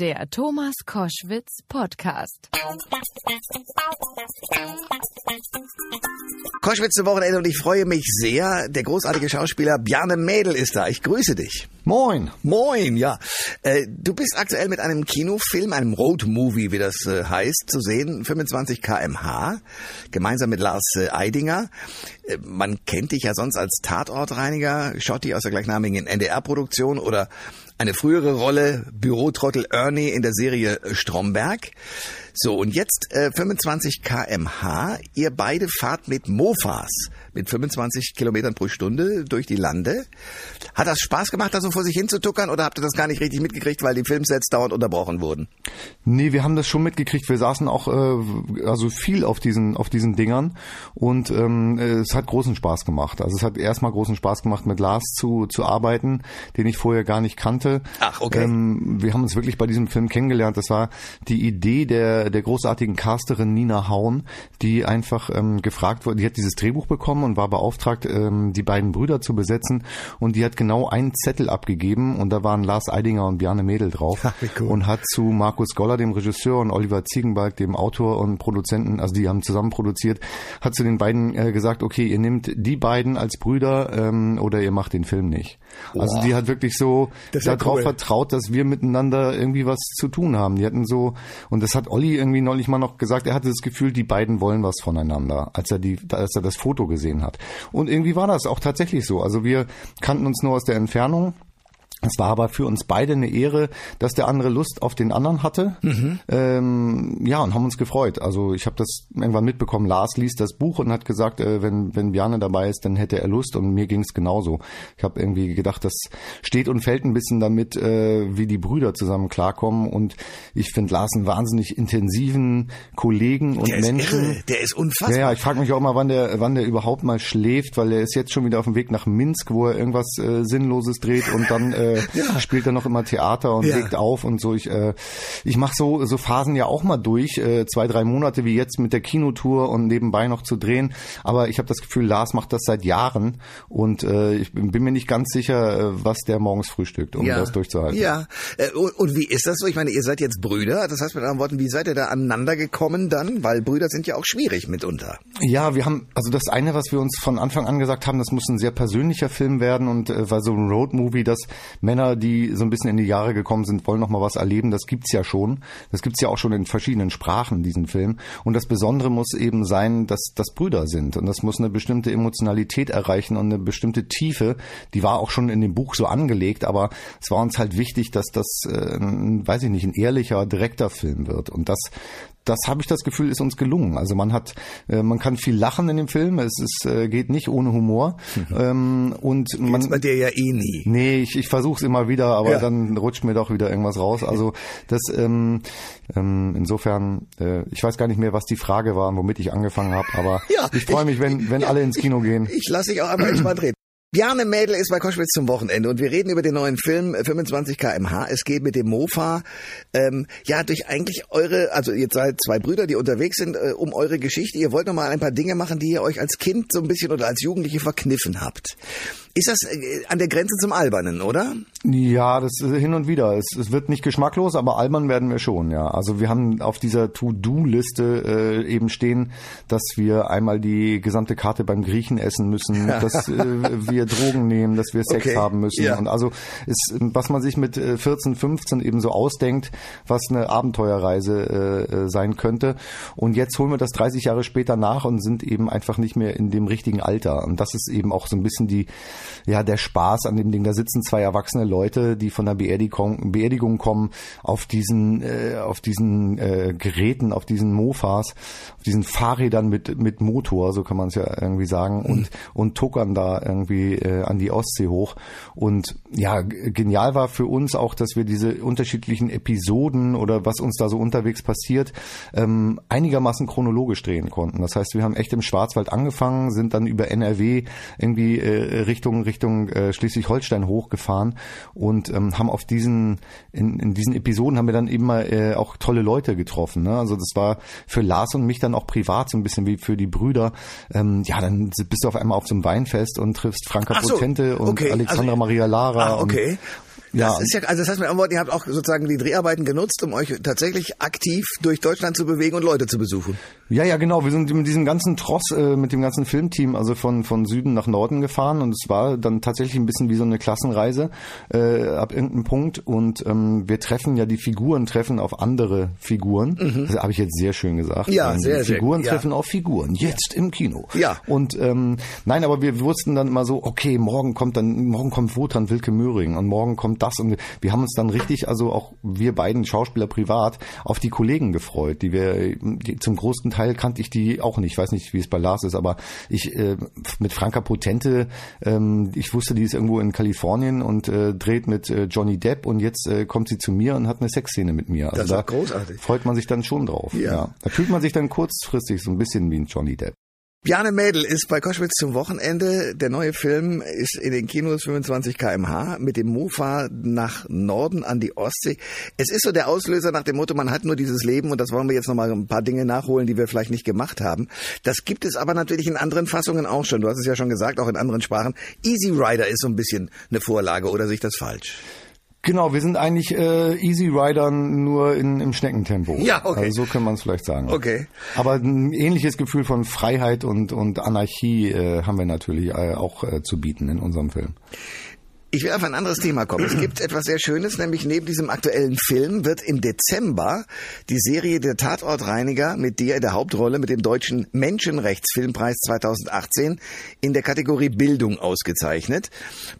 Der Thomas Koschwitz Podcast. Koschwitz zum Wochenende und ich freue mich sehr. Der großartige Schauspieler Bjarne Mädel ist da. Ich grüße dich. Moin. Moin, ja. Du bist aktuell mit einem Kinofilm, einem Roadmovie, wie das heißt, zu sehen. 25 km/h, gemeinsam mit Lars Eidinger. Man kennt dich ja sonst als Tatortreiniger, Schotti aus der gleichnamigen NDR-Produktion oder eine frühere Rolle, Bürotrottel Ernie in der Serie Stromberg. So, und jetzt 25 km/h. Ihr beide fahrt mit Mofas mit 25 Kilometern pro Stunde durch die Lande. Hat das Spaß gemacht, da so vor sich hin zu tuckern, oder habt ihr das gar nicht richtig mitgekriegt, weil die Filmsets dauernd unterbrochen wurden? Nee, wir haben das schon mitgekriegt. Wir saßen auch also viel auf diesen Dingern und es hat großen Spaß gemacht. Also es hat erstmal großen Spaß gemacht, mit Lars zu arbeiten, den ich vorher gar nicht kannte. Ach, okay. Wir haben uns wirklich bei diesem Film kennengelernt. Das war die Idee der großartigen Casterin Nina Hauen, die einfach gefragt wurde, die hat dieses Drehbuch bekommen und war beauftragt, die beiden Brüder zu besetzen, und die hat genau einen Zettel abgegeben und da waren Lars Eidinger und Bjarne Mädel drauf. Ach, cool. Und hat zu Markus Goller, dem Regisseur, und Oliver Ziegenbalg, dem Autor und Produzenten, also die haben zusammen produziert, hat zu den beiden gesagt, okay, ihr nehmt die beiden als Brüder oder ihr macht den Film nicht. Wow. Also die hat wirklich so darauf vertraut, dass wir miteinander irgendwie was zu tun haben. Die hatten so, und das hat Olli irgendwie neulich mal noch gesagt, er hatte das Gefühl, die beiden wollen was voneinander, als er das Foto gesehen hat. Und irgendwie war das auch tatsächlich so. Also wir kannten uns nur aus der Entfernung. Es war aber für uns beide eine Ehre, dass der andere Lust auf den anderen hatte. Mhm. Ja, und haben uns gefreut. Also ich habe das irgendwann mitbekommen. Lars liest das Buch und hat gesagt, wenn Bjarne dabei ist, dann hätte er Lust. Und mir ging es genauso. Ich habe irgendwie gedacht, das steht und fällt ein bisschen damit, wie die Brüder zusammen klarkommen. Und ich finde Lars einen wahnsinnig intensiven Kollegen und Menschen. Irre. Der ist unfassbar. Ja, ich frage mich auch mal, wann der überhaupt mal schläft, weil er ist jetzt schon wieder auf dem Weg nach Minsk, wo er irgendwas Sinnloses dreht und dann spielt er noch immer Theater und legt auf und so. Ich mache so Phasen ja auch mal durch, 2-3 Monate wie jetzt mit der Kinotour und nebenbei noch zu drehen. Aber ich habe das Gefühl, Lars macht das seit Jahren und ich bin mir nicht ganz sicher, was der morgens frühstückt, um das durchzuhalten. Ja, und wie ist das so? Ich meine, ihr seid jetzt Brüder, das heißt mit anderen Worten, wie seid ihr da aneinander gekommen dann? Weil Brüder sind ja auch schwierig mitunter. Ja, wir haben, also das eine, was wir uns von Anfang an gesagt haben, das muss ein sehr persönlicher Film werden, und weil so ein Roadmovie, das Männer, die so ein bisschen in die Jahre gekommen sind, wollen noch mal was erleben. Das gibt's ja schon. Das gibt's ja auch schon in verschiedenen Sprachen, diesen Film. Und das Besondere muss eben sein, dass das Brüder sind. Und das muss eine bestimmte Emotionalität erreichen und eine bestimmte Tiefe. Die war auch schon in dem Buch so angelegt, aber es war uns halt wichtig, dass das, weiß ich nicht, ein ehrlicher, direkter Film wird. Und das habe ich das Gefühl, ist uns gelungen. Also man kann viel lachen in dem Film. Es ist, geht nicht ohne Humor. Mhm. Und man bei dir ja eh nie. Nee, ich versuche es immer wieder, aber dann rutscht mir doch wieder irgendwas raus. Also das insofern, ich weiß gar nicht mehr, was die Frage war, womit ich angefangen habe. Aber ich freue mich, wenn alle ins Kino gehen. Ich lasse dich auch einmal entspannt reden. Bjarne Mädel ist bei Koschwitz zum Wochenende und wir reden über den neuen Film 25 km/h. Es geht mit dem Mofa durch eigentlich eure, also ihr seid zwei Brüder, die unterwegs sind, um eure Geschichte. Ihr wollt nochmal ein paar Dinge machen, die ihr euch als Kind so ein bisschen oder als Jugendliche verkniffen habt. Ist das an der Grenze zum Albernen, oder? Ja, das ist hin und wieder. Es wird nicht geschmacklos, aber albern werden wir schon, ja. Also wir haben auf dieser To-Do-Liste eben stehen, dass wir einmal die gesamte Karte beim Griechen essen müssen, dass wir Drogen nehmen, dass wir Sex haben müssen. Ja. Und also ist, was man sich mit 14, 15 eben so ausdenkt, was eine Abenteuerreise sein könnte. Und jetzt holen wir das 30 Jahre später nach und sind eben einfach nicht mehr in dem richtigen Alter. Und das ist eben auch so ein bisschen der Spaß an dem Ding. Da sitzen zwei erwachsene Leute, die von einer Beerdigung kommen, auf diesen Geräten, auf diesen Mofas, auf diesen Fahrrädern mit Motor, so kann man es ja irgendwie sagen, und tuckern da irgendwie an die Ostsee hoch. Und ja, genial war für uns auch, dass wir diese unterschiedlichen Episoden oder was uns da so unterwegs passiert, einigermaßen chronologisch drehen konnten. Das heißt, wir haben echt im Schwarzwald angefangen, sind dann über NRW irgendwie Richtung Schleswig-Holstein hochgefahren und haben auf diesen Episoden haben wir dann eben mal auch tolle Leute getroffen, ne? Also das war für Lars und mich dann auch privat so ein bisschen wie für die Brüder. Dann bist du auf einmal auf so einem Weinfest und triffst Franka Potente und Alexandra Maria Lara. Ja. Das ist ja, also das heißt mit anderen Worten, ihr habt auch sozusagen die Dreharbeiten genutzt, um euch tatsächlich aktiv durch Deutschland zu bewegen und Leute zu besuchen. Ja, ja, genau. Wir sind mit diesem ganzen Tross, mit dem ganzen Filmteam, also von Süden nach Norden gefahren, und es war dann tatsächlich ein bisschen wie so eine Klassenreise ab irgendeinem Punkt, und wir treffen ja, die Figuren treffen auf andere Figuren. Mhm. Das habe ich jetzt sehr schön gesagt. Ja, sehr, Figuren treffen auf Figuren. Jetzt im Kino. Ja. Und nein, aber wir wussten dann immer so, okay, morgen kommt Wotan Wilke Möhring und morgen kommt das, und wir haben uns dann richtig, also auch wir beiden Schauspieler privat, auf die Kollegen gefreut, die zum großen Teil kannte ich die auch nicht. Ich weiß nicht, wie es bei Lars ist, aber ich mit Franka Potente, ich wusste, die ist irgendwo in Kalifornien und dreht mit Johnny Depp, und jetzt kommt sie zu mir und hat eine Sexszene mit mir. Also das war großartig. Freut man sich dann schon drauf. Ja. Ja. Da fühlt man sich dann kurzfristig so ein bisschen wie ein Johnny Depp. Bjarne Mädel ist bei Koschwitz zum Wochenende. Der neue Film ist in den Kinos. 25 km/h mit dem Mofa nach Norden an die Ostsee. Es ist so der Auslöser nach dem Motto, man hat nur dieses Leben, und das wollen wir jetzt nochmal ein paar Dinge nachholen, die wir vielleicht nicht gemacht haben. Das gibt es aber natürlich in anderen Fassungen auch schon. Du hast es ja schon gesagt, auch in anderen Sprachen. Easy Rider ist so ein bisschen eine Vorlage, oder sehe ich das falsch? Genau, wir sind eigentlich Easy Ridern nur im Schneckentempo. Ja, okay. Also so kann man es vielleicht sagen. Okay. Aber ein ähnliches Gefühl von Freiheit und Anarchie haben wir natürlich auch zu bieten in unserem Film. Ich will auf ein anderes Thema kommen. Es gibt etwas sehr Schönes, nämlich neben diesem aktuellen Film wird im Dezember die Serie Der Tatortreiniger mit dir in der Hauptrolle mit dem Deutschen Menschenrechtsfilmpreis 2018 in der Kategorie Bildung ausgezeichnet.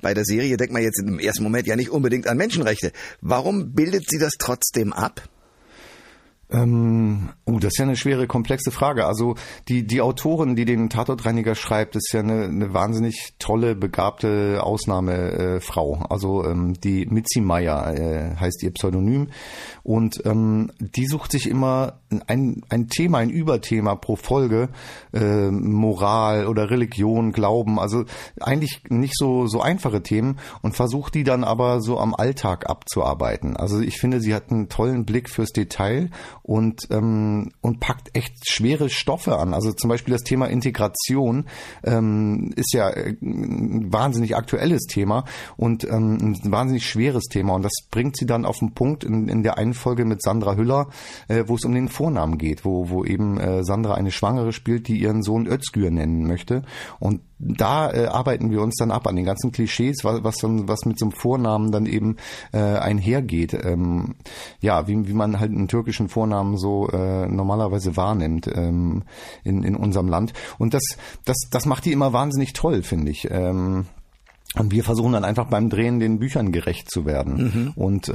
Bei der Serie denkt man jetzt im ersten Moment ja nicht unbedingt an Menschenrechte. Warum bildet sie das trotzdem ab? Das ist ja eine schwere, komplexe Frage. Also die Autorin, die den Tatortreiniger schreibt, ist ja eine wahnsinnig tolle, begabte Ausnahmefrau. Also die Mitzi Meyer heißt ihr Pseudonym. Und die sucht sich immer ein Thema, ein Überthema pro Folge, Moral oder Religion, Glauben, also eigentlich nicht so einfache Themen, und versucht die dann aber so am Alltag abzuarbeiten. Also ich finde, sie hat einen tollen Blick fürs Detail und packt echt schwere Stoffe an. Also zum Beispiel das Thema Integration ist ja ein wahnsinnig aktuelles Thema und ein wahnsinnig schweres Thema, und das bringt sie dann auf den Punkt in der einen Folge mit Sandra Hüller, wo es um den Vornamen geht, wo eben Sandra eine Schwangere spielt, die ihren Sohn Özgür nennen möchte, und da arbeiten wir uns dann ab an den ganzen Klischees, was mit so einem Vornamen dann eben einhergeht. Ja, wie man halt einen türkischen Vornamen so normalerweise wahrnimmt in unserem Land. Und das macht die immer wahnsinnig toll, finde ich. Und wir versuchen dann einfach beim Drehen den Büchern gerecht zu werden. Mhm. Und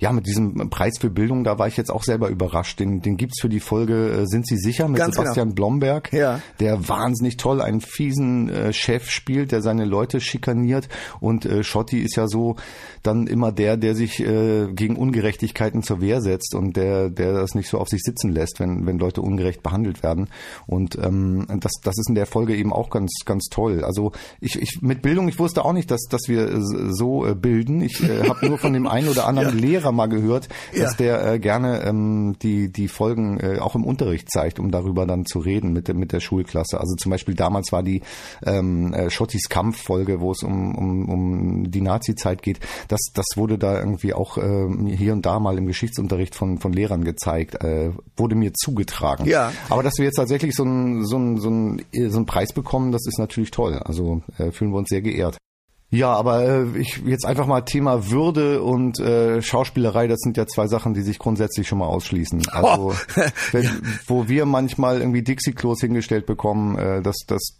ja, mit diesem Preis für Bildung, da war ich jetzt auch selber überrascht. Den gibt's für die Folge Sind Sie sicher? Mit Sebastian Blomberg, ja, der wahnsinnig toll einen fiesen Chef spielt, der seine Leute schikaniert. Und Schotti ist ja so dann immer der sich gegen Ungerechtigkeiten zur Wehr setzt und der das nicht so auf sich sitzen lässt, wenn Leute ungerecht behandelt werden. Und das ist in der Folge eben auch ganz, ganz toll. Also ich mit Bildung, ich wusste auch nicht, dass wir so bilden. Ich habe nur von dem einen oder anderen Lehrer mal gehört, dass der gerne die Folgen auch im Unterricht zeigt, um darüber dann zu reden mit der Schulklasse. Also zum Beispiel damals war die Schottis Kampf-Folge, wo es um die Nazi-Zeit geht. Das wurde da irgendwie auch hier und da mal im Geschichtsunterricht von Lehrern gezeigt. Wurde mir zugetragen. Ja. Aber dass wir jetzt tatsächlich so einen Preis bekommen, das ist natürlich toll. Also fühlen wir uns sehr geehrt. Ja, aber ich jetzt einfach mal Thema Würde und Schauspielerei, das sind ja zwei Sachen, die sich grundsätzlich schon mal ausschließen. Also wo wir manchmal irgendwie Dixie-Klos hingestellt bekommen, dass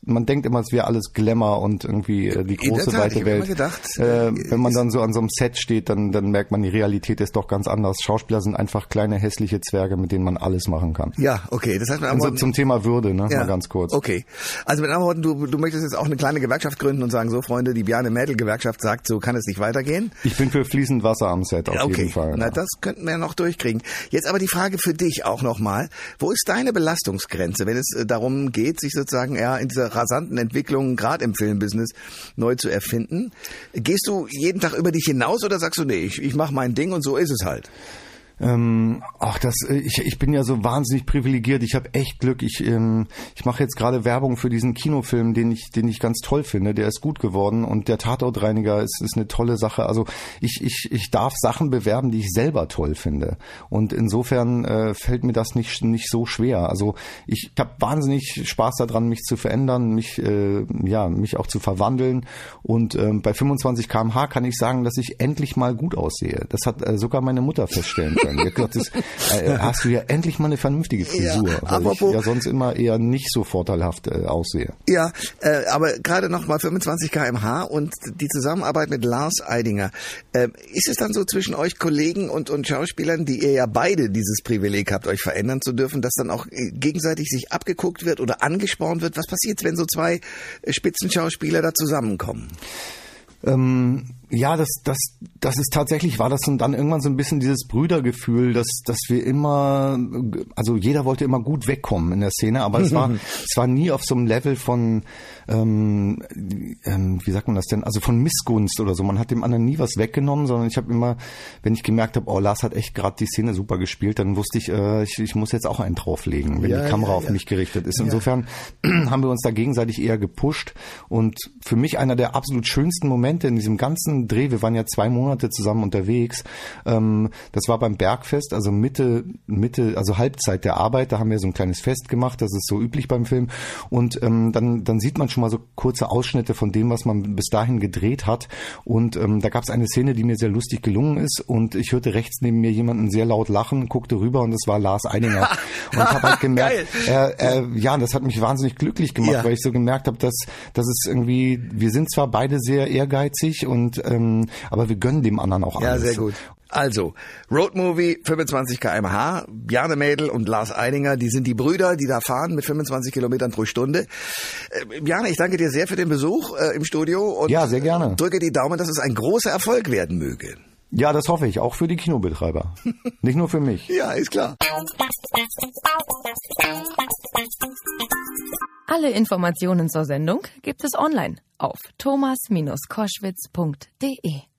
man denkt immer, es wäre alles Glamour und irgendwie die große weite Welt. Wenn man dann so an so einem Set steht, dann merkt man, die Realität ist doch ganz anders. Schauspieler sind einfach kleine hässliche Zwerge, mit denen man alles machen kann. Ja, okay. Das heißt mit anderen Worten, zum Thema Würde, ne? Ja, mal ganz kurz. Okay. Also mit anderen Worten, du möchtest jetzt auch eine kleine Gewerkschaft gründen und sagen, so Freunde, die Bjarne Mädel-Gewerkschaft sagt, so kann es nicht weitergehen. Ich bin für fließend Wasser am Set auf jeden Fall. Na, das könnten wir ja noch durchkriegen. Jetzt aber die Frage für dich auch nochmal. Wo ist deine Belastungsgrenze, wenn es darum geht, sich sozusagen ja in dieser rasanten Entwicklung, gerade im Filmbusiness, neu zu erfinden? Gehst du jeden Tag über dich hinaus oder sagst du, nee, ich mache mein Ding und so ist es halt? Ich bin ja so wahnsinnig privilegiert. Ich habe echt Glück. Ich mache jetzt gerade Werbung für diesen Kinofilm, den ich ganz toll finde. Der ist gut geworden und der Tatortreiniger ist eine tolle Sache. Also ich darf Sachen bewerben, die ich selber toll finde. Und insofern fällt mir das nicht so schwer. Also ich habe wahnsinnig Spaß daran, mich zu verändern, mich auch zu verwandeln. Und bei 25 km/h kann ich sagen, dass ich endlich mal gut aussehe. Das hat sogar meine Mutter feststellen können. Ich glaube, hast du ja endlich mal eine vernünftige Frisur, ja, weil ich ja sonst immer eher nicht so vorteilhaft aussehe. Ja, aber gerade nochmal 25 km/h und die Zusammenarbeit mit Lars Eidinger. Ist es dann so zwischen euch Kollegen und Schauspielern, die ihr ja beide dieses Privileg habt, euch verändern zu dürfen, dass dann auch gegenseitig sich abgeguckt wird oder angespornt wird? Was passiert, wenn so zwei Spitzenschauspieler da zusammenkommen? Ja, das ist tatsächlich, war das dann irgendwann so ein bisschen dieses Brüdergefühl, dass wir immer, also jeder wollte immer gut wegkommen in der Szene, aber es war nie auf so einem Level von, wie sagt man das denn, also von Missgunst oder so. Man hat dem anderen nie was weggenommen, sondern ich habe immer, wenn ich gemerkt habe, oh, Lars hat echt gerade die Szene super gespielt, dann wusste ich, ich muss jetzt auch einen drauflegen, wenn die Kamera auf mich gerichtet ist. Insofern haben wir uns da gegenseitig eher gepusht und für mich einer der absolut schönsten Momente in diesem ganzen Dreh, wir waren ja 2 Monate zusammen unterwegs, das war beim Bergfest, also Mitte, also Halbzeit der Arbeit, da haben wir so ein kleines Fest gemacht, das ist so üblich beim Film und dann sieht man schon mal so kurze Ausschnitte von dem, was man bis dahin gedreht hat und da gab es eine Szene, die mir sehr lustig gelungen ist und ich hörte rechts neben mir jemanden sehr laut lachen, guckte rüber und das war Lars Eidinger und ich habe halt gemerkt, das hat mich wahnsinnig glücklich gemacht, weil ich so gemerkt habe, dass es irgendwie, wir sind zwar beide sehr ehrgeizig und aber wir gönnen dem anderen auch alles. Ja, sehr gut. Also, Roadmovie 25 km/h, Bjarne Mädel und Lars Eidinger, die sind die Brüder, die da fahren mit 25 Kilometern pro Stunde. Bjarne, ich danke dir sehr für den Besuch im Studio und ja, sehr gerne. Drücke die Daumen, dass es ein großer Erfolg werden möge. Ja, das hoffe ich, auch für die Kinobetreiber. Nicht nur für mich. Ja, ist klar. Alle Informationen zur Sendung gibt es online auf thomas-koschwitz.de.